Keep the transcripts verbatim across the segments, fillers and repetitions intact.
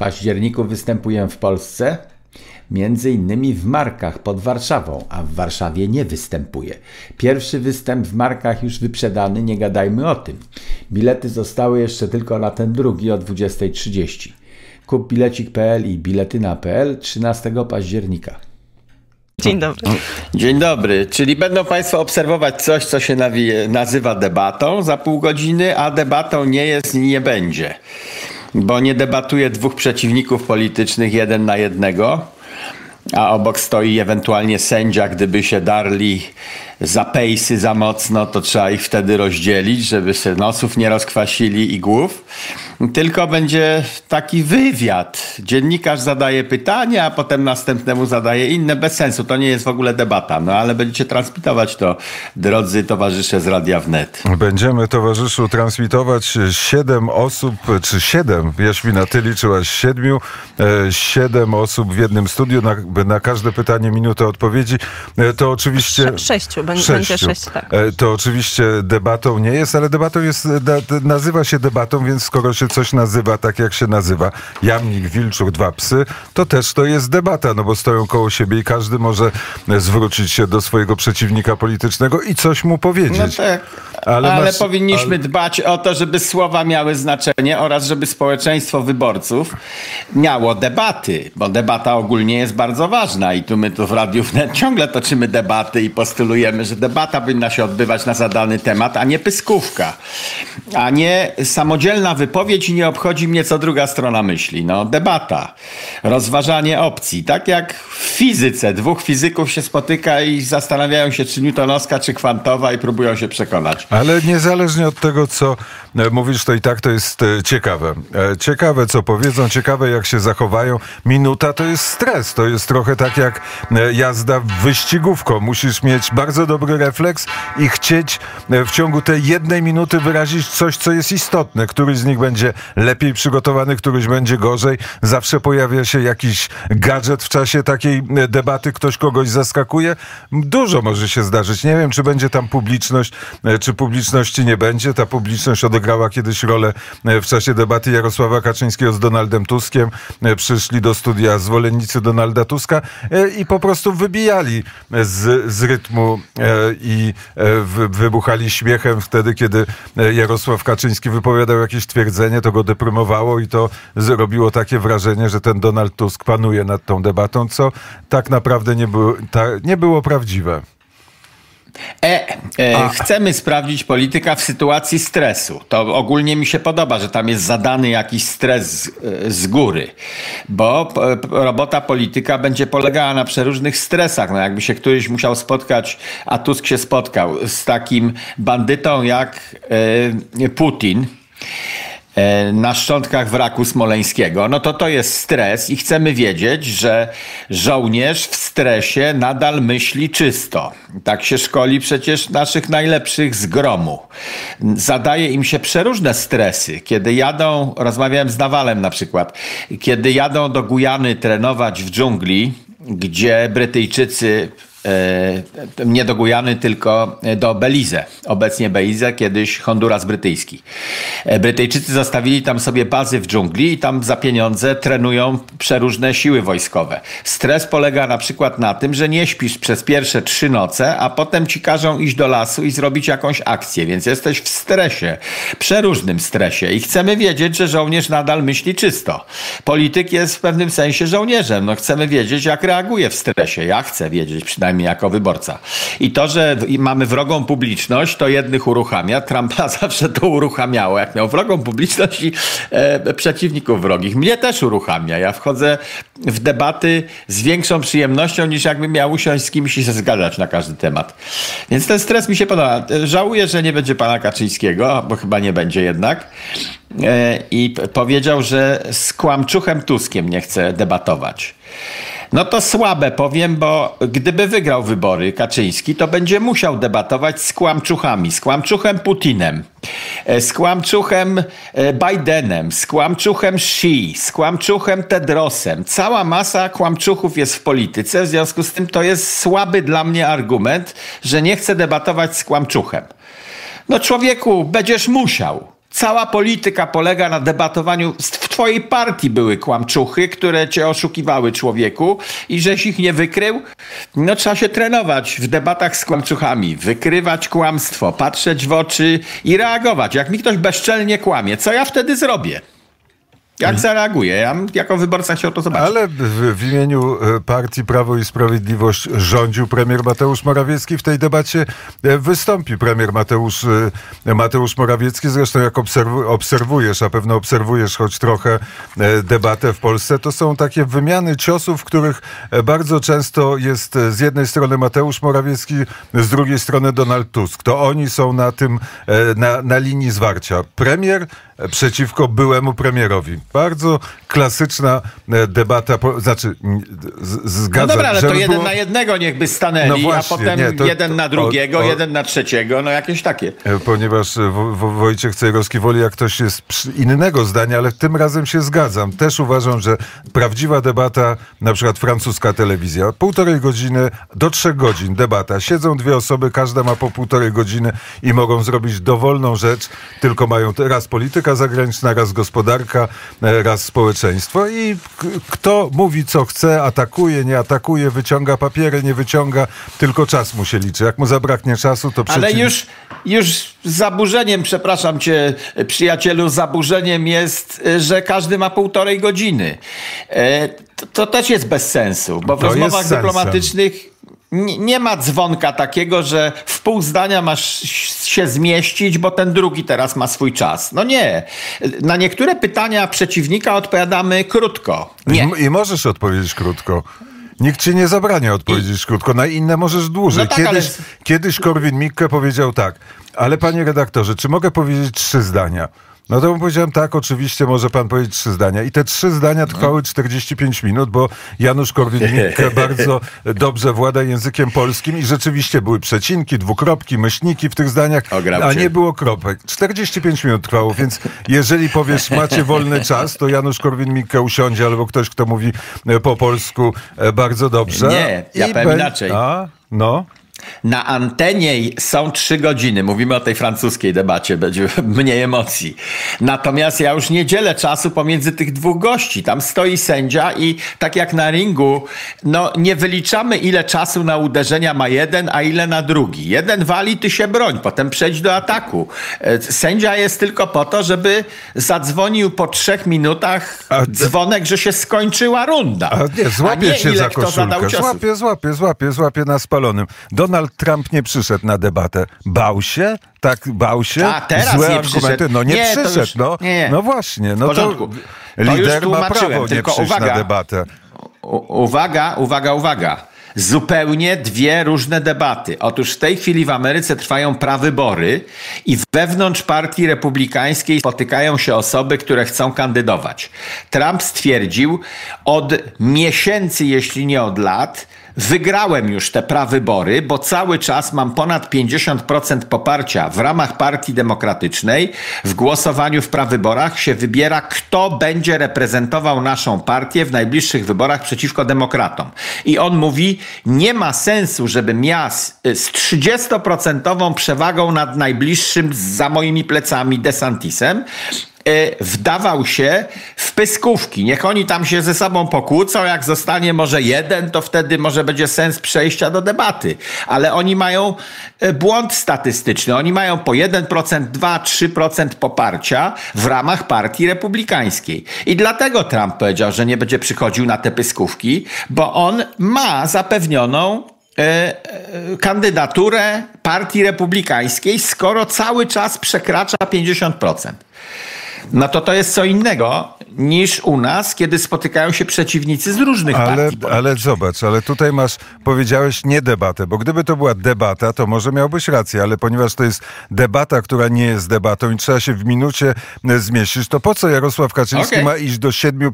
październiku występuję w Polsce, między innymi w Markach pod Warszawą, a w Warszawie nie występuję. Pierwszy występ w Markach już wyprzedany, nie gadajmy o tym. Bilety zostały jeszcze tylko na ten drugi o dwudziestej trzydzieści. Kup bilecik kropka p l i biletyna kropka p l trzynastego października. Dzień dobry. Dzień dobry. Czyli będą Państwo obserwować coś, co się nazywa debatą za pół godziny, a debatą nie jest i nie będzie. Bo nie debatuje dwóch przeciwników politycznych jeden na jednego, a obok stoi ewentualnie sędzia. Gdyby się darli za pejsy za mocno, to trzeba ich wtedy rozdzielić, żeby się nosów nie rozkwasili i głów. Tylko będzie taki wywiad. Dziennikarz zadaje pytania, a potem następnemu zadaje inne. Bez sensu, to nie jest w ogóle debata. No ale będziecie transmitować to, drodzy towarzysze z Radia Wnet. Będziemy, towarzyszu, transmitować siedem osób, czy siedem, Jaśmina, ty liczyłaś siedmiu, siedem osób w jednym studiu, na, na każde pytanie minutę odpowiedzi. To oczywiście... Sze- sześciu, będzie sześciu. sześć, tak. To oczywiście debatą nie jest, ale debatą jest, nazywa się debatą, więc skoro się coś nazywa tak, jak się nazywa, jamnik, wilczur, dwa psy, to też to jest debata, no bo stoją koło siebie i każdy może zwrócić się do swojego przeciwnika politycznego i coś mu powiedzieć. No tak, ale, ale masz, powinniśmy ale... dbać o to, żeby słowa miały znaczenie oraz żeby społeczeństwo wyborców miało debaty, bo debata ogólnie jest bardzo ważna i tu my tu w Radiu Wnet ciągle toczymy debaty i postulujemy, że debata powinna się odbywać na zadany temat, a nie pyskówka, a nie samodzielna wypowiedź i nie obchodzi mnie, co druga strona myśli. No, debata, rozważanie opcji. Tak jak w fizyce. Dwóch fizyków się spotyka i zastanawiają się, czy newtonowska, czy kwantowa i próbują się przekonać. Ale niezależnie od tego, co mówisz, to i tak to jest ciekawe. Ciekawe, co powiedzą, ciekawe, jak się zachowają. Minuta to jest stres. To jest trochę tak jak jazda wyścigówką. Musisz mieć bardzo dobry refleks i chcieć w ciągu tej jednej minuty wyrazić coś, co jest istotne. Któryś z nich będzie Będzie lepiej przygotowany, któryś będzie gorzej. Zawsze pojawia się jakiś gadżet w czasie takiej debaty, ktoś kogoś zaskakuje. Dużo może się zdarzyć. Nie wiem, czy będzie tam publiczność, czy publiczności nie będzie. Ta publiczność odegrała kiedyś rolę w czasie debaty Jarosława Kaczyńskiego z Donaldem Tuskiem. Przyszli do studia zwolennicy Donalda Tuska i po prostu wybijali z, z rytmu i wybuchali śmiechem wtedy, kiedy Jarosław Kaczyński wypowiadał jakieś twierdzenie. To go deprymowało i to zrobiło takie wrażenie, że ten Donald Tusk panuje nad tą debatą, co tak naprawdę nie było, ta, nie było prawdziwe. E, e, chcemy sprawdzić polityka w sytuacji stresu. To ogólnie mi się podoba, że tam jest zadany jakiś stres z, z góry, bo p, robota polityka będzie polegała na przeróżnych stresach. No jakby się któryś musiał spotkać, a Tusk się spotkał z takim bandytą jak e, Putin, na szczątkach wraku smoleńskiego, no to to jest stres i chcemy wiedzieć, że żołnierz w stresie nadal myśli czysto. Tak się szkoli przecież naszych najlepszych z gromu. Zadaje im się przeróżne stresy. Kiedy jadą, rozmawiałem z Nawalem na przykład, kiedy jadą do Gujany trenować w dżungli, gdzie Brytyjczycy... nie do Gujany, tylko do Belize. Obecnie Belize, kiedyś Honduras brytyjski. Brytyjczycy zostawili tam sobie bazy w dżungli i tam za pieniądze trenują przeróżne siły wojskowe. Stres polega na przykład na tym, że nie śpisz przez pierwsze trzy noce, a potem ci każą iść do lasu i zrobić jakąś akcję, więc jesteś w stresie, przeróżnym stresie i chcemy wiedzieć, że żołnierz nadal myśli czysto. Polityk jest w pewnym sensie żołnierzem. No, chcemy wiedzieć, jak reaguje w stresie. Ja chcę wiedzieć przynajmniej jako wyborca. I to, że mamy wrogą publiczność, to jednych uruchamia. Trumpa zawsze to uruchamiało, jak miał wrogą publiczność i e, przeciwników wrogich. Mnie też uruchamia. Ja wchodzę w debaty z większą przyjemnością, niż jakbym miał usiąść z kimś i się zgadzać na każdy temat. Więc ten stres mi się podoba. Żałuję, że nie będzie pana Kaczyńskiego, bo chyba nie będzie jednak. E, I powiedział, że z kłamczuchem Tuskiem nie chce debatować. No to słabe powiem, bo gdyby wygrał wybory Kaczyński, to będzie musiał debatować z kłamczuchami, z kłamczuchem Putinem, z kłamczuchem Bidenem, z kłamczuchem Xi, z kłamczuchem Tedrosem. Cała masa kłamczuchów jest w polityce, w związku z tym to jest słaby dla mnie argument, że nie chcę debatować z kłamczuchem. No człowieku, będziesz musiał. Cała polityka polega na debatowaniu z twojej partii były kłamczuchy, które cię oszukiwały, człowieku, i żeś ich nie wykrył. No trzeba się trenować w debatach z kłamczuchami, wykrywać kłamstwo, patrzeć w oczy i reagować. Jak mi ktoś bezczelnie kłamie, co ja wtedy zrobię? Jak zareaguje? Ja jako wyborca chciał to zobaczyć. Ale w, w imieniu partii Prawo i Sprawiedliwość rządził premier Mateusz Morawiecki. W tej debacie wystąpi premier Mateusz, Mateusz Morawiecki. Zresztą jak obserw- obserwujesz, a pewno obserwujesz choć trochę debatę w Polsce, to są takie wymiany ciosów, w których bardzo często jest z jednej strony Mateusz Morawiecki, z drugiej strony Donald Tusk. To oni są na tym, na, na linii zwarcia. Premier przeciwko byłemu premierowi. Bardzo klasyczna debata, znaczy zgadzam się. No dobra, ale to jeden było... na jednego niech by stanęli, no właśnie, a potem nie, to, jeden to, na drugiego, o, o... jeden na trzeciego, no jakieś takie. Ponieważ Wo- Wo- Wojciech Cejrowski woli, jak ktoś jest innego zdania, ale tym razem się zgadzam. Też uważam, że prawdziwa debata, na przykład francuska telewizja, półtorej godziny do trzech godzin debata. Siedzą dwie osoby, każda ma po półtorej godziny i mogą zrobić dowolną rzecz, tylko mają raz polityka zagraniczna, raz gospodarka, raz społeczeństwo i k- kto mówi co chce, atakuje, nie atakuje, wyciąga papiery, nie wyciąga, tylko czas mu się liczy. Jak mu zabraknie czasu, to przeciw... Ale już, już zaburzeniem, przepraszam cię przyjacielu, zaburzeniem jest, że każdy ma półtorej godziny. E, to, to też jest bez sensu, bo w to rozmowach dyplomatycznych... Nie ma dzwonka takiego, że w pół zdania masz się zmieścić, bo ten drugi teraz ma swój czas. No nie. Na niektóre pytania przeciwnika odpowiadamy krótko. Nie. I, i możesz odpowiedzieć krótko. Nikt ci nie zabrania odpowiedzieć I... krótko. Na inne możesz dłużej. No tak, kiedyś, ale... kiedyś Korwin-Mikke powiedział tak. Ale panie redaktorze, czy mogę powiedzieć trzy zdania? No to mu powiedziałem, tak, oczywiście może pan powiedzieć trzy zdania. I te trzy zdania trwały czterdzieści pięć minut, bo Janusz Korwin-Mikke bardzo dobrze włada językiem polskim i rzeczywiście były przecinki, dwukropki, myślniki w tych zdaniach, a nie było kropek. czterdzieści pięć minut trwało, więc jeżeli powiesz, macie wolny czas, to Janusz Korwin-Mikke usiądzie, albo ktoś, kto mówi po polsku bardzo dobrze. Nie, ja powiem pe- inaczej. A, no... Na antenie są trzy godziny. Mówimy o tej francuskiej debacie, będzie mniej emocji. Natomiast ja już nie dzielę czasu pomiędzy tych dwóch gości. Tam stoi sędzia i tak jak na ringu, no nie wyliczamy, ile czasu na uderzenia ma jeden, a ile na drugi. Jeden wali, ty się broń, potem przejdź do ataku. Sędzia jest tylko po to, żeby zadzwonił po trzech minutach a dzwonek, d- że się skończyła runda. A nie, złapie a nie, się za koszulkę. Złapie, złapie, złapie, złapie na spalonym. Do Donald Trump nie przyszedł na debatę. Bał się? Tak, bał się? A teraz złe nie argumenty. Przyszedł. No nie, nie przyszedł. No, nie. No właśnie. No to lider to ma prawo nie przyjść uwaga, na debatę. U- uwaga, uwaga, uwaga. Zupełnie dwie różne debaty. Otóż w tej chwili w Ameryce trwają prawybory i wewnątrz partii republikańskiej spotykają się osoby, które chcą kandydować. Trump stwierdził od miesięcy, jeśli nie od lat, wygrałem już te prawybory, bo cały czas mam ponad pięćdziesiąt procent poparcia w ramach Partii Demokratycznej. W głosowaniu w prawyborach się wybiera, kto będzie reprezentował naszą partię w najbliższych wyborach przeciwko demokratom. I on mówi, nie ma sensu, żebym ja z, z trzydziestoprocentową przewagą nad najbliższym za moimi plecami DeSantisem wdawał się w pyskówki. Niech oni tam się ze sobą pokłócą, jak zostanie może jeden, to wtedy może będzie sens przejścia do debaty. Ale oni mają błąd statystyczny. Oni mają po jeden procent, dwa procent, trzy procent poparcia w ramach partii republikańskiej. I dlatego Trump powiedział, że nie będzie przychodził na te pyskówki, bo on ma zapewnioną kandydaturę partii republikańskiej, skoro cały czas przekracza pięćdziesiąt procent. No to to jest co innego niż u nas, kiedy spotykają się przeciwnicy z różnych ale, partii. Ale zobacz, ale tutaj masz, powiedziałeś nie debatę, bo gdyby to była debata, to może miałbyś rację, ale ponieważ to jest debata, która nie jest debatą i trzeba się w minucie zmieścić, to po co Jarosław Kaczyński okay. ma iść do siedmiu,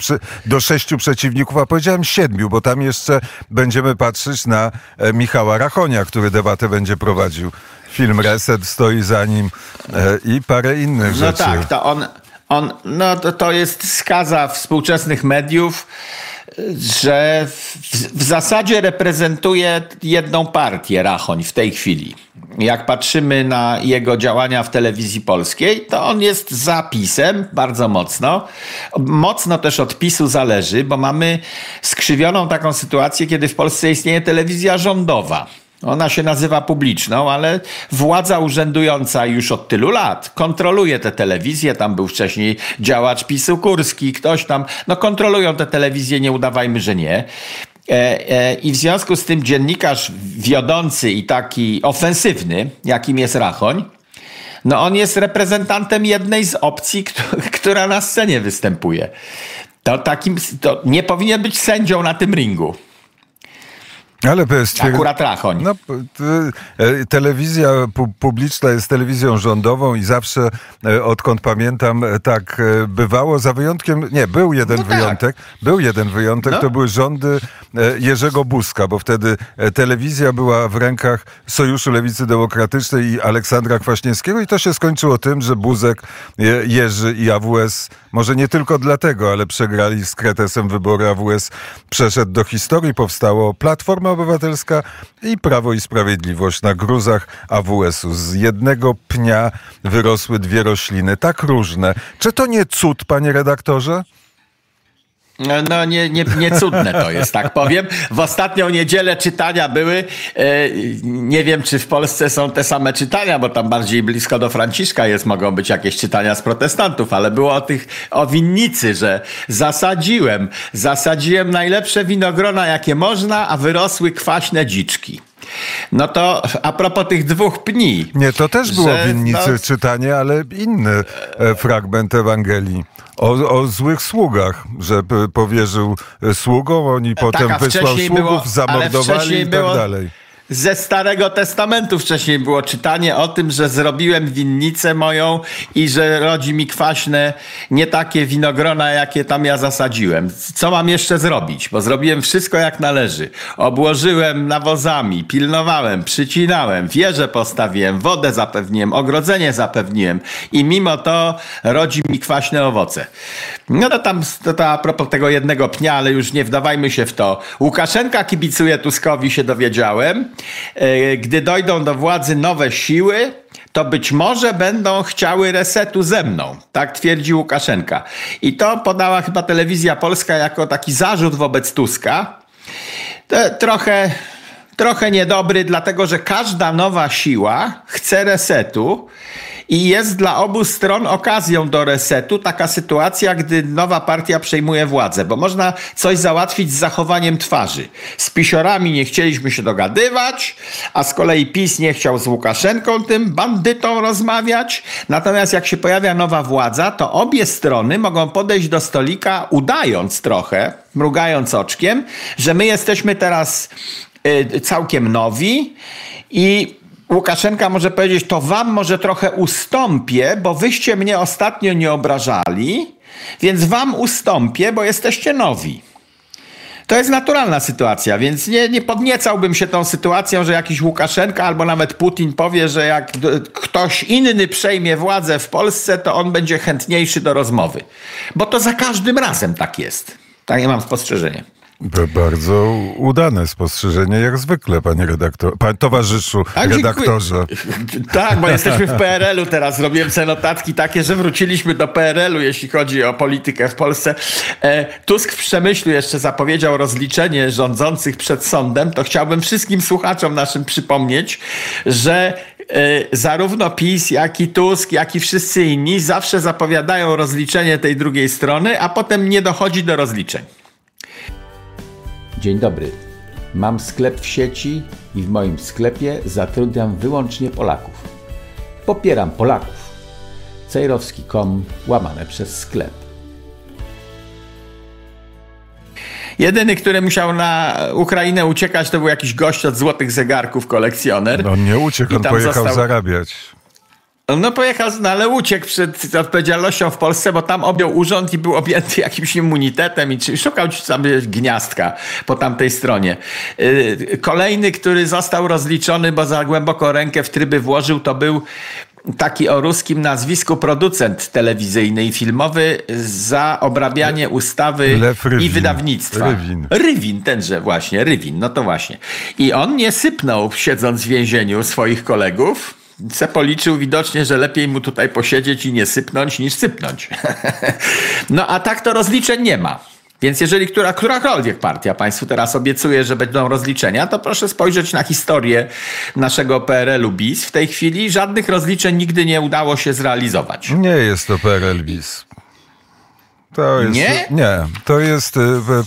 do sześciu przeciwników, a powiedziałem siedmiu, bo tam jeszcze będziemy patrzeć na Michała Rachonia, który debatę będzie prowadził. Film Reset stoi za nim e, i parę innych no rzeczy. No tak, to on... On, no to, to jest skaza współczesnych mediów, że w, w zasadzie reprezentuje jedną partię Rachoń w tej chwili. Jak patrzymy na jego działania w telewizji polskiej, to on jest za PiS-em bardzo mocno. Mocno też od PiS-u zależy, bo mamy skrzywioną taką sytuację, kiedy w Polsce istnieje telewizja rządowa. Ona się nazywa publiczną, ale władza urzędująca już od tylu lat kontroluje te telewizje. Tam był wcześniej działacz PiS-u Kurski, ktoś tam. No kontrolują te telewizje, nie udawajmy, że nie. I w związku z tym dziennikarz wiodący i taki ofensywny, jakim jest Rachoń, no on jest reprezentantem jednej z opcji, która na scenie występuje. To takim, to nie powinien być sędzią na tym ringu. Ale stwierd... Akurat Rachoń. No, telewizja publiczna jest telewizją rządową i zawsze, odkąd pamiętam, tak bywało. Za wyjątkiem, nie, był jeden no tak. wyjątek. Był jeden wyjątek, no. To były rządy Jerzego Buzka, bo wtedy telewizja była w rękach Sojuszu Lewicy Demokratycznej i Aleksandra Kwaśniewskiego i to się skończyło tym, że Buzek, Jerzy i A W S, może nie tylko dlatego, ale przegrali z Kretesem wybory. A W S przeszedł do historii, powstało Platforma Obywatelska i Prawo i Sprawiedliwość na gruzach A W S-u. Z jednego pnia wyrosły dwie rośliny, tak różne. Czy to nie cud, panie redaktorze? No nie, nie, nie cudne to jest, tak powiem. W ostatnią niedzielę czytania były, nie wiem czy w Polsce są te same czytania, bo tam bardziej blisko do Franciszka jest, mogą być jakieś czytania z protestantów, ale było o tych, o winnicy, że zasadziłem, zasadziłem najlepsze winogrona jakie można, a wyrosły kwaśne dziczki. No to a propos tych dwóch pni. Nie, to też było w winnicy no, czytanie, ale inny fragment Ewangelii. O, o złych sługach, że powierzył sługom, oni tak, potem wysłał sługów, było, zamordowali i tak dalej. Ze Starego Testamentu wcześniej było czytanie o tym, że zrobiłem winnicę moją i że rodzi mi kwaśne, nie takie winogrona, jakie tam ja zasadziłem. Co mam jeszcze zrobić? Bo zrobiłem wszystko jak należy. Obłożyłem nawozami, pilnowałem, przycinałem, wieżę postawiłem, wodę zapewniłem, ogrodzenie zapewniłem i mimo to rodzi mi kwaśne owoce. No to tam to, to a propos tego jednego pnia, ale już nie wdawajmy się w to. Łukaszenka kibicuje Tuskowi, się dowiedziałem. Gdy dojdą do władzy nowe siły, to być może będą chciały resetu ze mną. Tak twierdzi Łukaszenka. I to podała chyba Telewizja Polska jako taki zarzut wobec Tuska. Trochę, trochę niedobry, dlatego że każda nowa siła chce resetu. I jest dla obu stron okazją do resetu taka sytuacja, gdy nowa partia przejmuje władzę, bo można coś załatwić z zachowaniem twarzy. Z pisiorami nie chcieliśmy się dogadywać, a z kolei PiS nie chciał z Łukaszenką, tym bandytą, rozmawiać. Natomiast jak się pojawia nowa władza, to obie strony mogą podejść do stolika, udając trochę, mrugając oczkiem, że my jesteśmy teraz y, całkiem nowi i Łukaszenka może powiedzieć, to wam może trochę ustąpię, bo wyście mnie ostatnio nie obrażali, więc wam ustąpię, bo jesteście nowi. To jest naturalna sytuacja, więc nie, nie podniecałbym się tą sytuacją, że jakiś Łukaszenka albo nawet Putin powie, że jak ktoś inny przejmie władzę w Polsce, to on będzie chętniejszy do rozmowy. Bo to za każdym razem tak jest. Takie mam spostrzeżenie. Bardzo udane spostrzeżenie, jak zwykle, panie redaktor, pan, towarzyszu tak, redaktorze. Dziękuję. Tak, bo jesteśmy w P R L-u teraz. Robiłem sobie notatki takie, że wróciliśmy do P R L-u, jeśli chodzi o politykę w Polsce. Tusk w Przemyślu jeszcze zapowiedział rozliczenie rządzących przed sądem. To chciałbym wszystkim słuchaczom naszym przypomnieć, że zarówno PiS, jak i Tusk, jak i wszyscy inni zawsze zapowiadają rozliczenie tej drugiej strony, a potem nie dochodzi do rozliczeń. Dzień dobry. Mam sklep w sieci i w moim sklepie zatrudniam wyłącznie Polaków. Popieram Polaków. Cejrowski kropka com łamane przez sklep. Jedyny, który musiał na Ukrainę uciekać, to był jakiś gość od złotych zegarków, kolekcjoner. No nie uciekł, on pojechał został... zarabiać. No pojechał, no ale uciekł przed odpowiedzialnością w Polsce, bo tam objął urząd i był objęty jakimś immunitetem i szukał sobie gniazdka po tamtej stronie. Kolejny, który został rozliczony, bo za głęboko rękę w tryby włożył, to był taki o ruskim nazwisku producent telewizyjny i filmowy za obrabianie ustawy i wydawnictwa. Rywin. Rywin, tenże właśnie, Rywin, no to właśnie. I on nie sypnął, siedząc w więzieniu, swoich kolegów. Se policzył widocznie, że lepiej mu tutaj posiedzieć i nie sypnąć, niż sypnąć. No a tak to rozliczeń nie ma. Więc jeżeli która, którakolwiek partia Państwu teraz obiecuje, że będą rozliczenia, to proszę spojrzeć na historię naszego P R L-u B I S. W tej chwili żadnych rozliczeń nigdy nie udało się zrealizować. Nie jest to P R L B I S. To jest, nie? Nie. To jest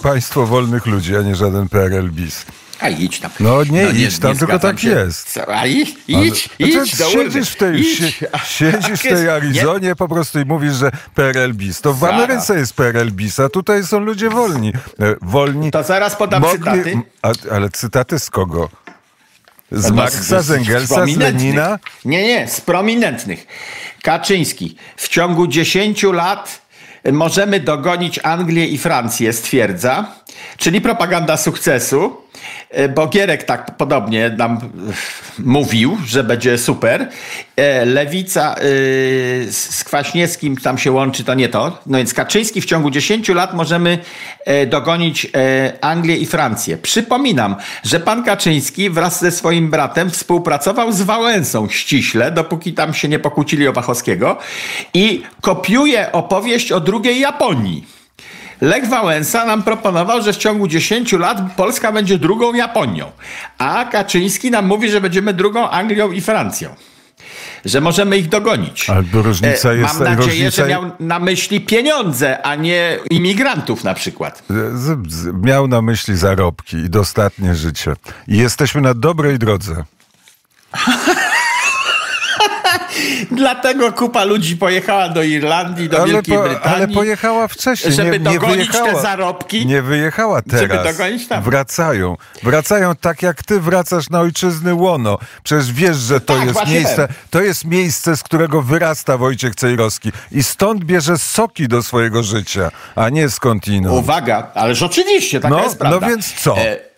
państwo wolnych ludzi, a nie żaden P R L B I S. A idź tam. No nie, no nie idź tam, nie tylko tak się. Jest. Co? A idź, ale, idź, znaczy, idź do urny. Siedzisz w tej, idź. Siedzisz w tej Arizonie nie? po prostu i mówisz, że P R L B I S. To w zaraz. Ameryce jest P R L B I S, a tutaj są ludzie wolni. wolni. To zaraz podam mogli, cytaty. A, ale cytaty z kogo? Z to Marksa, z, z Engelsa, z, z Lenina? Nie, nie, z prominentnych. Kaczyński. W ciągu dziesięciu lat możemy dogonić Anglię i Francję, stwierdza. Czyli propaganda sukcesu. Bogierek tak podobnie nam mówił, że będzie super. Lewica z Kwaśniewskim tam się łączy, to nie to. No więc Kaczyński: w ciągu dziesięciu lat możemy dogonić Anglię i Francję. Przypominam, że pan Kaczyński wraz ze swoim bratem współpracował z Wałęsą ściśle, dopóki tam się nie pokłócili o Wachowskiego, i kopiuje opowieść o drugiej Japonii. Lech Wałęsa nam proponował, że w ciągu dziesięciu lat Polska będzie drugą Japonią, a Kaczyński nam mówi, że będziemy drugą Anglią i Francją. Że możemy ich dogonić. Albo różnica jest... Mam nadzieję, różnica... że miał na myśli pieniądze, a nie imigrantów na przykład. Miał na myśli zarobki i dostatnie życie. I jesteśmy na dobrej drodze. Dlatego kupa ludzi pojechała do Irlandii, do ale Wielkiej po, Brytanii. Ale pojechała wcześniej. Żeby nie, nie dogonić wyjechała, te zarobki. Nie wyjechała teraz. Żeby dogonić tam. Wracają. Wracają tak jak ty wracasz na ojczyzny łono. Przecież wiesz, że to tak, jest miejsce. Wiem. To jest miejsce, z którego wyrasta Wojciech Cejrowski. I stąd bierze soki do swojego życia, a nie skądinąd. Uwaga, ależ oczywiście, taka no, jest prawda. No więc co? E-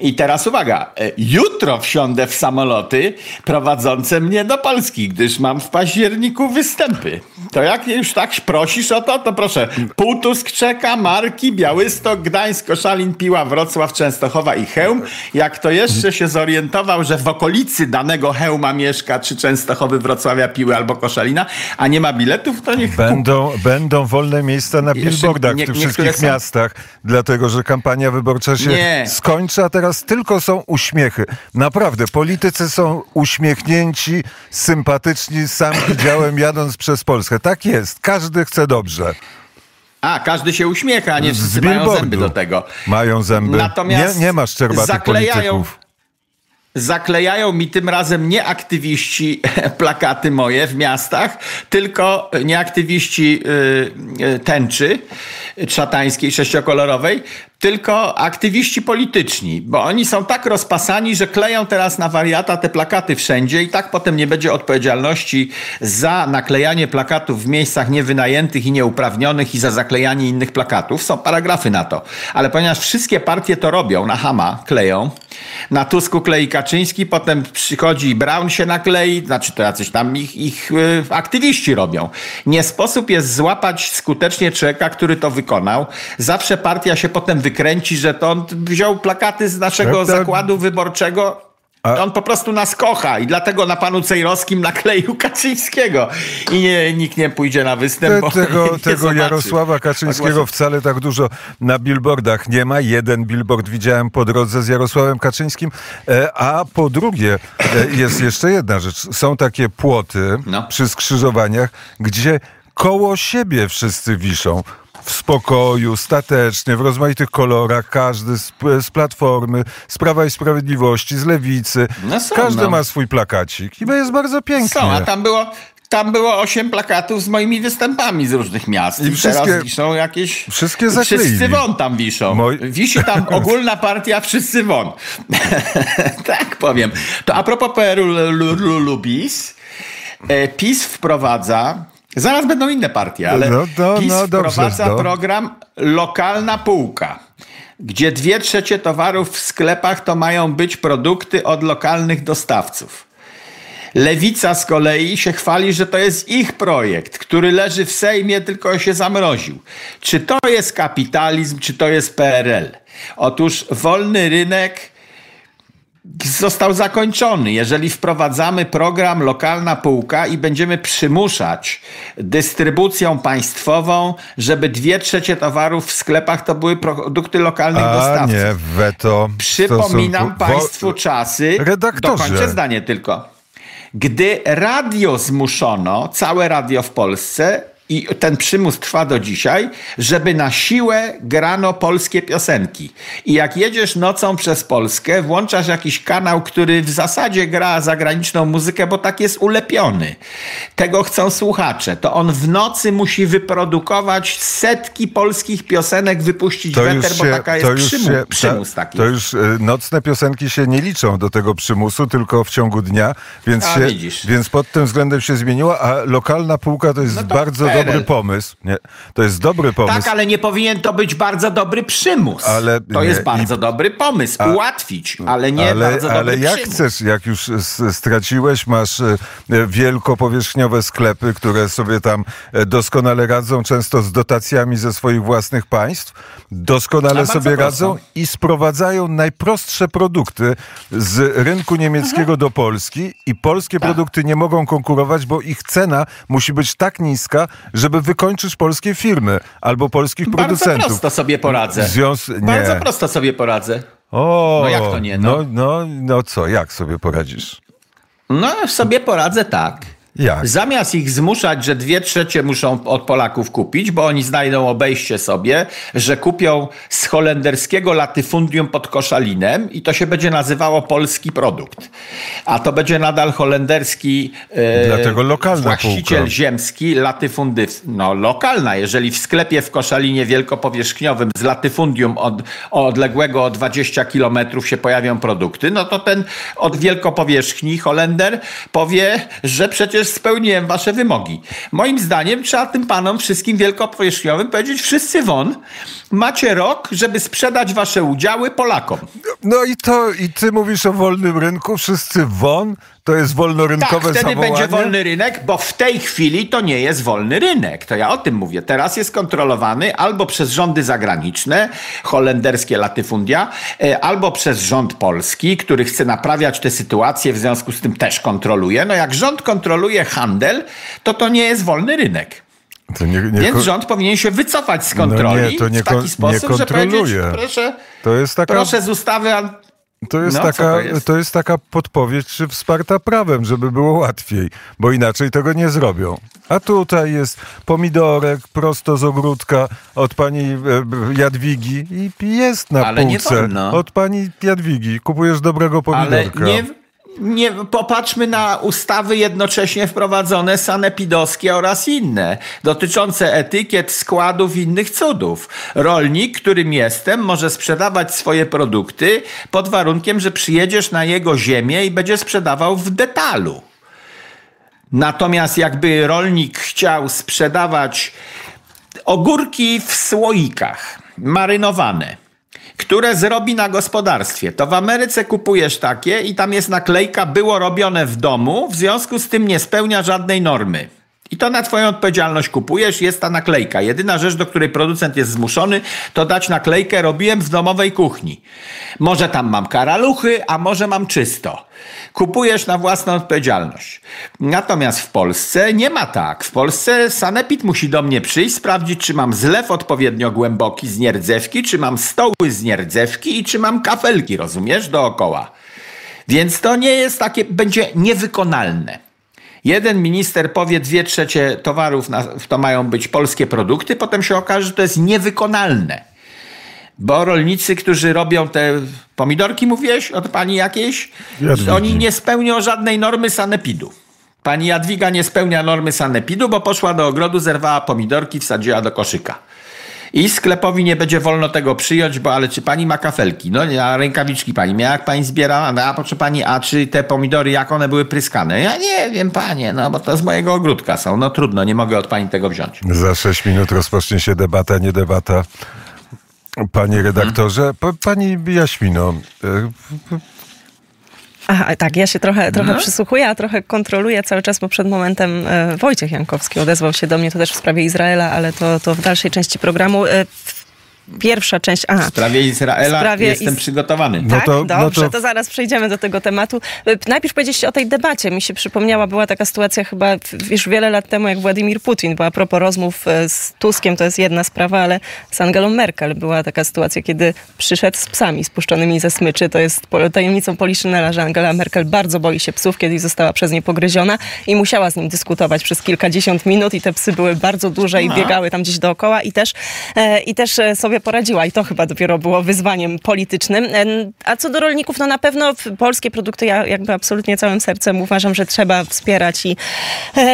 I teraz uwaga, jutro wsiądę w samoloty prowadzące mnie do Polski, gdyż mam w październiku występy. To jak już tak prosisz o to, to proszę. Półtusk czeka, Marki, Białystok, Gdańsk, Koszalin, Piła, Wrocław, Częstochowa i Chełm. Jak to jeszcze się zorientował, że w okolicy danego Chełma mieszka, czy Częstochowy, Wrocławia, Piły albo Koszalina, a nie ma biletów, to niech... Będą, będą wolne miejsca na billboardach nie, w tych wszystkich są... miastach, dlatego że kampania wyborcza się nie. skończy, a teraz Teraz tylko są uśmiechy. Naprawdę, politycy są uśmiechnięci, sympatyczni, sam widziałem jadąc przez Polskę. Tak jest, każdy chce dobrze. A, każdy się uśmiecha, a nie wszyscy mają zęby do tego. Mają zęby. Natomiast nie, nie ma szczerbatych polityków. Zaklejają mi tym razem nie aktywiści plakaty moje w miastach, tylko nie aktywiści yy, tęczy szatańskiej, sześciokolorowej, tylko aktywiści polityczni, bo oni są tak rozpasani, że kleją teraz na wariata te plakaty wszędzie i tak potem nie będzie odpowiedzialności za naklejanie plakatów w miejscach niewynajętych i nieuprawnionych i za zaklejanie innych plakatów. Są paragrafy na to. Ale ponieważ wszystkie partie to robią, na Hama kleją, na Tusku klei Kaczyński, potem przychodzi i Braun się naklei, znaczy to jacyś tam ich, ich yy, aktywiści robią. Nie sposób jest złapać skutecznie człowieka, który to wykonał. Zawsze partia się potem wykonała. Kręci, że to on wziął plakaty z naszego tak, zakładu wyborczego. A... On po prostu nas kocha i dlatego na panu Cejrowskim nakleił Kaczyńskiego. I nie, nikt nie pójdzie na występ. Te, bo tego nie tego zobaczy. Jarosława Kaczyńskiego wcale tak dużo na billboardach nie ma. Jeden billboard widziałem po drodze z Jarosławem Kaczyńskim. A po drugie jest jeszcze jedna rzecz. Są takie płoty no. przy skrzyżowaniach, gdzie koło siebie wszyscy wiszą. W spokoju, statecznie, w rozmaitych kolorach, każdy z, z Platformy, z Prawa i Sprawiedliwości, z Lewicy. No są, każdy no. ma swój plakacik i jest bardzo pięknie. Są, a tam było... Tam było osiem plakatów z moimi występami z różnych miast. I, I teraz wiszą jakieś... Wszystkie zakleili. Wszyscy won tam wiszą. Moi... Wisi tam ogólna partia Wszyscy won. Tak powiem. To a propos P R L-u B I S, PiS wprowadza... Zaraz będą inne partie, ale no, no, PiS no, dobrze, wprowadza no. program Lokalna Półka, gdzie dwie trzecie towarów w sklepach to mają być produkty od lokalnych dostawców. Lewica z kolei się chwali, że to jest ich projekt, który leży w Sejmie, tylko się zamroził. Czy to jest kapitalizm, czy to jest P R L? Otóż wolny rynek został zakończony. Jeżeli wprowadzamy program Lokalna Półka i będziemy przymuszać dystrybucją państwową, żeby dwie trzecie towarów w sklepach to były produkty lokalnych A dostawców. Nie, weto. Przypominam stosunku... państwu Wo... czasy. Redaktorze. Dokończę zdanie tylko. Gdy radio zmuszono, całe radio w Polsce, i ten przymus trwa do dzisiaj, żeby na siłę grano polskie piosenki. I jak jedziesz nocą przez Polskę, włączasz jakiś kanał, który w zasadzie gra zagraniczną muzykę, bo tak jest ulepiony. Tego chcą słuchacze. To on w nocy musi wyprodukować setki polskich piosenek, wypuścić to weter, się, bo taka jest przymus, się, przymus taki. To już nocne piosenki się nie liczą do tego przymusu, tylko w ciągu dnia, więc, a, się, więc pod tym względem się zmieniło, a Lokalna Półka to jest no to bardzo okay. Dobry pomysł. Nie, to jest dobry pomysł. Tak, ale nie powinien to być bardzo dobry przymus. Ale to nie, jest bardzo i... dobry pomysł. A, ułatwić, ale nie ale, bardzo ale dobry przymus. Ale jak chcesz, jak już straciłeś, masz wielkopowierzchniowe sklepy, które sobie tam doskonale radzą, często z dotacjami ze swoich własnych państw, doskonale sobie radzą prosto. I sprowadzają najprostsze produkty z rynku niemieckiego mhm. do Polski i polskie tak. produkty nie mogą konkurować, bo ich cena musi być tak niska, żeby wykończyć polskie firmy albo polskich bardzo producentów. Bardzo prosto sobie poradzę. Związ... Bardzo prosto sobie poradzę. O, no jak to nie? No. No, no, no co, jak sobie poradzisz? No sobie poradzę tak. Jak? Zamiast ich zmuszać, że dwie trzecie muszą od Polaków kupić, bo oni znajdą obejście sobie, że kupią z holenderskiego latyfundium pod Koszalinem i to się będzie nazywało polski produkt. A to będzie nadal holenderski e, właściciel półka. ziemski, latyfundy. No lokalna, jeżeli w sklepie w Koszalinie wielkopowierzchniowym z latyfundium od, odległego o dwadzieścia kilometrów się pojawią produkty, no to ten od wielkopowierzchni Holender powie, że przecież spełniłem wasze wymogi. Moim zdaniem trzeba tym panom wszystkim wielkopowierzchniowym powiedzieć, wszyscy won, macie rok, żeby sprzedać wasze udziały Polakom. No i to, i ty mówisz o wolnym rynku, wszyscy won, to jest wolnorynkowe tak, wtedy zawołanie? Będzie wolny rynek, bo w tej chwili to nie jest wolny rynek. To ja o tym mówię. Teraz jest kontrolowany albo przez rządy zagraniczne, holenderskie latyfundia, albo przez rząd polski, który chce naprawiać tę sytuację, w związku z tym też kontroluje. No jak rząd kontroluje handel, to to nie jest wolny rynek. To nie, nie Więc rząd powinien się wycofać z kontroli no nie, to nie w taki kon- sposób, nie że powiedzieć, proszę, to jest taka... proszę z ustawy... To jest, no, taka, to, jest? to jest taka podpowiedź, czy wsparta prawem, żeby było łatwiej, bo inaczej tego nie zrobią. A tutaj jest pomidorek prosto z ogródka od pani Jadwigi i jest na Ale półce. Nie wolno. Od pani Jadwigi kupujesz dobrego pomidorka. Ale nie... Nie, popatrzmy na ustawy jednocześnie wprowadzone sanepidowskie oraz inne, dotyczące etykiet, składów i innych cudów. Rolnik, którym jestem, może sprzedawać swoje produkty pod warunkiem, że przyjedziesz na jego ziemię i będzie sprzedawał w detalu. Natomiast jakby rolnik chciał sprzedawać ogórki w słoikach, marynowane, które zrobi na gospodarstwie. To w Ameryce kupujesz takie i tam jest naklejka było robione w domu, w związku z tym nie spełnia żadnej normy. I to na twoją odpowiedzialność kupujesz, jest ta naklejka. Jedyna rzecz, do której producent jest zmuszony, to dać naklejkę robiłem w domowej kuchni. Może tam mam karaluchy, a może mam czysto. Kupujesz na własną odpowiedzialność. Natomiast w Polsce nie ma tak. W Polsce sanepid musi do mnie przyjść, sprawdzić, czy mam zlew odpowiednio głęboki z nierdzewki, czy mam stoły z nierdzewki i czy mam kafelki, rozumiesz, dookoła. Więc to nie jest takie, będzie niewykonalne. Jeden minister powie, dwie trzecie towarów na, to mają być polskie produkty, potem się okaże, że to jest niewykonalne. Bo rolnicy, którzy robią te pomidorki, mówiłeś od pani jakiejś, Jadwigi. Oni nie spełnią żadnej normy sanepidu. Pani Jadwiga nie spełnia normy sanepidu, bo poszła do ogrodu, zerwała pomidorki, wsadziła do koszyka. I sklepowi nie będzie wolno tego przyjąć, bo ale czy pani ma kafelki? No nie, a rękawiczki pani miała, jak pani zbierała? No, a proszę pani, a czy te pomidory, jak one były pryskane? Ja nie wiem, panie, no bo to z mojego ogródka są. No trudno, nie mogę od pani tego wziąć. Za sześć minut rozpocznie się debata, nie debata. Panie redaktorze, hmm. Pani Jaśmino, Aha, tak, ja się trochę, trochę no. przysłuchuję, a trochę kontroluję cały czas, bo przed momentem e, Wojciech Jankowski odezwał się do mnie, to też w sprawie Izraela, ale to, to w dalszej części programu. E, Pierwsza część... Aha. W sprawie Izraela sprawie jestem Iz... przygotowany. Tak? No to, Dobrze, no to... to zaraz przejdziemy do tego tematu. Najpierw powiedzieć o tej debacie. Mi się przypomniała, była taka sytuacja chyba już wiele lat temu, jak Władimir Putin, bo a propos rozmów z Tuskiem, to jest jedna sprawa, ale z Angelą Merkel była taka sytuacja, kiedy przyszedł z psami spuszczonymi ze smyczy. To jest tajemnicą Poliszynela, że Angela Merkel bardzo boi się psów, kiedyś została przez nie pogryziona i musiała z nim dyskutować przez kilkadziesiąt minut i te psy były bardzo duże aha. i biegały tam gdzieś dookoła i też, e, i też sobie poradziła i to chyba dopiero było wyzwaniem politycznym. A co do rolników, no na pewno polskie produkty, ja jakby absolutnie całym sercem uważam, że trzeba wspierać i,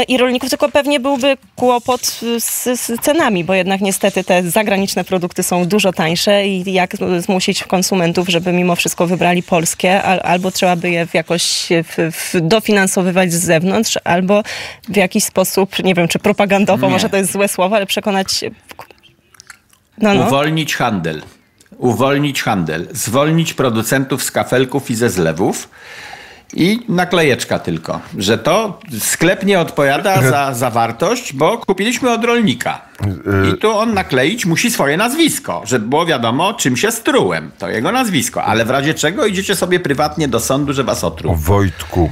i rolników, tylko pewnie byłby kłopot z, z cenami, bo jednak niestety te zagraniczne produkty są dużo tańsze i jak zmusić konsumentów, żeby mimo wszystko wybrali polskie, al, albo trzeba by je jakoś w, w dofinansowywać z zewnątrz, albo w jakiś sposób, nie wiem, czy propagandowo, nie. może to jest złe słowo, ale przekonać... No, no. Uwolnić handel, uwolnić handel, zwolnić producentów z kafelków i ze zlewów i naklejeczka tylko, że to sklep nie odpowiada za zawartość, bo kupiliśmy od rolnika i tu on nakleić musi swoje nazwisko, żeby było wiadomo czym się strułem, to jego nazwisko, ale w razie czego idziecie sobie prywatnie do sądu, że was otruł. Wojtku,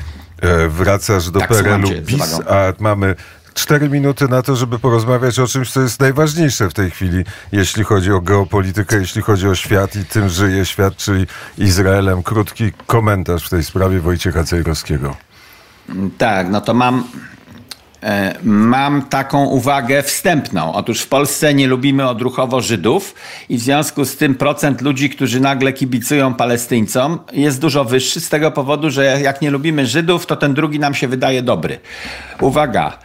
wracasz do tak, P R L u, bis, a mamy... Cztery minuty na to, żeby porozmawiać o czymś, co jest najważniejsze w tej chwili, jeśli chodzi o geopolitykę, jeśli chodzi o świat i tym żyje świat, czyli Izraelem. Krótki komentarz w tej sprawie Wojciecha Cejrowskiego. Tak, no to mam, e, mam taką uwagę wstępną. Otóż w Polsce nie lubimy odruchowo Żydów i w związku z tym procent ludzi, którzy nagle kibicują Palestyńcom jest dużo wyższy z tego powodu, że jak nie lubimy Żydów, to ten drugi nam się wydaje dobry. Uwaga!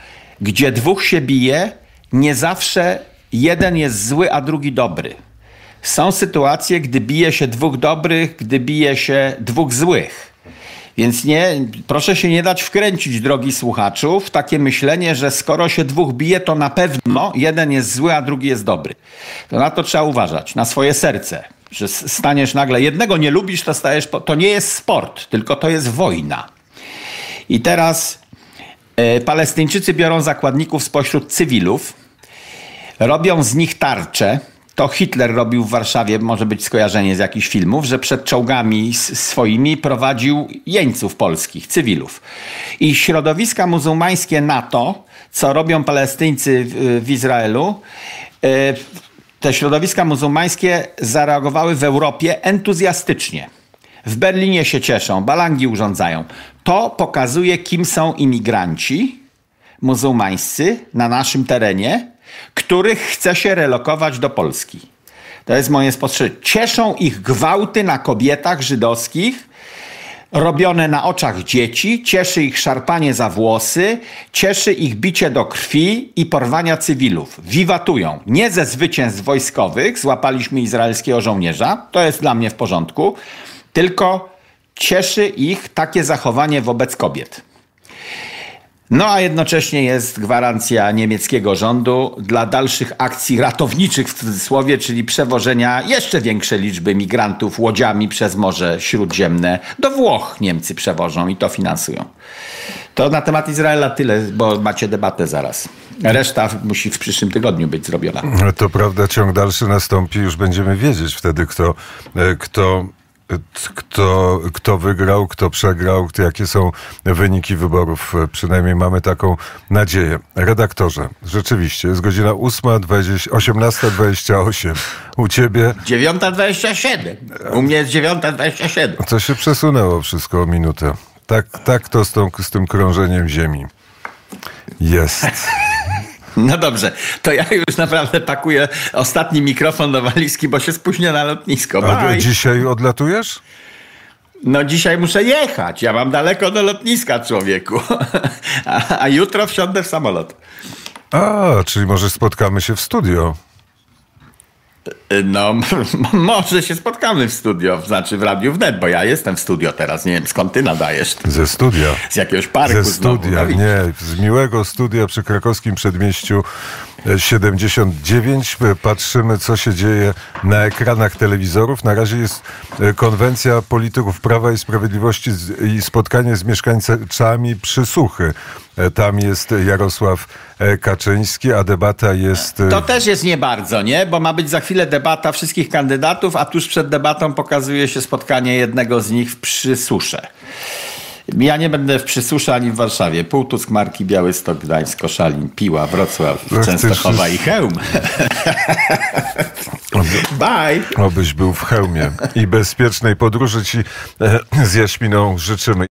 Gdzie dwóch się bije, nie zawsze jeden jest zły, a drugi dobry. Są sytuacje, gdy bije się dwóch dobrych, gdy bije się dwóch złych. Więc nie, proszę się nie dać wkręcić, drogi słuchaczu, w takie myślenie, że skoro się dwóch bije, to na pewno jeden jest zły, a drugi jest dobry. To na to trzeba uważać, na swoje serce. Że staniesz nagle, jednego nie lubisz, to stajesz, po... to nie jest sport, tylko to jest wojna. I teraz... Palestyńczycy biorą zakładników spośród cywilów, robią z nich tarcze. To Hitler robił w Warszawie, może być skojarzenie z jakichś filmów, że przed czołgami swoimi prowadził jeńców polskich, cywilów. I środowiska muzułmańskie NATO, co robią Palestyńcy w Izraelu, te środowiska muzułmańskie zareagowały w Europie entuzjastycznie. W Berlinie się cieszą, balangi urządzają. To pokazuje, kim są imigranci muzułmańscy na naszym terenie, których chce się relokować do Polski. To jest moje spostrzeżenie. Cieszą ich gwałty na kobietach żydowskich, robione na oczach dzieci, cieszy ich szarpanie za włosy, cieszy ich bicie do krwi i porwania cywilów. Wiwatują. Nie ze zwycięstw wojskowych, złapaliśmy izraelskiego żołnierza, to jest dla mnie w porządku, tylko cieszy ich takie zachowanie wobec kobiet. No a jednocześnie jest gwarancja niemieckiego rządu dla dalszych akcji ratowniczych w cudzysłowie, czyli przewożenia jeszcze większej liczby migrantów łodziami przez Morze Śródziemne. Do Włoch Niemcy przewożą i to finansują. To na temat Izraela tyle, bo macie debatę zaraz. Reszta musi w przyszłym tygodniu być zrobiona. To prawda, ciąg dalszy nastąpi. Już będziemy wiedzieć wtedy, kto... kto... Kto, kto wygrał, kto przegrał, jakie są wyniki wyborów. Przynajmniej mamy taką nadzieję. Redaktorze, rzeczywiście jest godzina osiemnasta dwadzieścia osiem. U ciebie... dziewiąta dwadzieścia siedem. U mnie jest dziewiąta dwadzieścia siedem. To się przesunęło wszystko o minutę. Tak, tak to z, tą, z tym krążeniem ziemi jest... No dobrze, to ja już naprawdę pakuję ostatni mikrofon do walizki, bo się spóźnię na lotnisko. Bye. A dzisiaj odlatujesz? No dzisiaj muszę jechać. Ja mam daleko do lotniska, człowieku. A, a jutro wsiądę w samolot. A, czyli może spotkamy się w studio. No, może się spotkamy w studio, znaczy w Radiu Wnet, bo ja jestem w studio teraz, nie wiem skąd ty nadajesz. Ze studia. Z jakiegoś parku. Ze studia, znowu, nie, z miłego studia przy krakowskim przedmieściu siedemdziesiąt dziewięć. Patrzymy, co się dzieje na ekranach telewizorów. Na razie jest konwencja polityków Prawa i Sprawiedliwości i spotkanie z mieszkańcami Przysuchy. Tam jest Jarosław Kaczyński, a debata jest... To też jest nie bardzo, nie? Bo ma być za chwilę debata wszystkich kandydatów, a tuż przed debatą pokazuje się spotkanie jednego z nich w Przysusze. Ja nie będę w Przysusze ani w Warszawie. Półtusk, Marki, Białystok, Gdańsk, Koszalin, Piła, Wrocław, Częstochowa i Chełm. Bye! Obyś był w Chełmie i bezpiecznej podróży Ci z Jaśminą życzymy.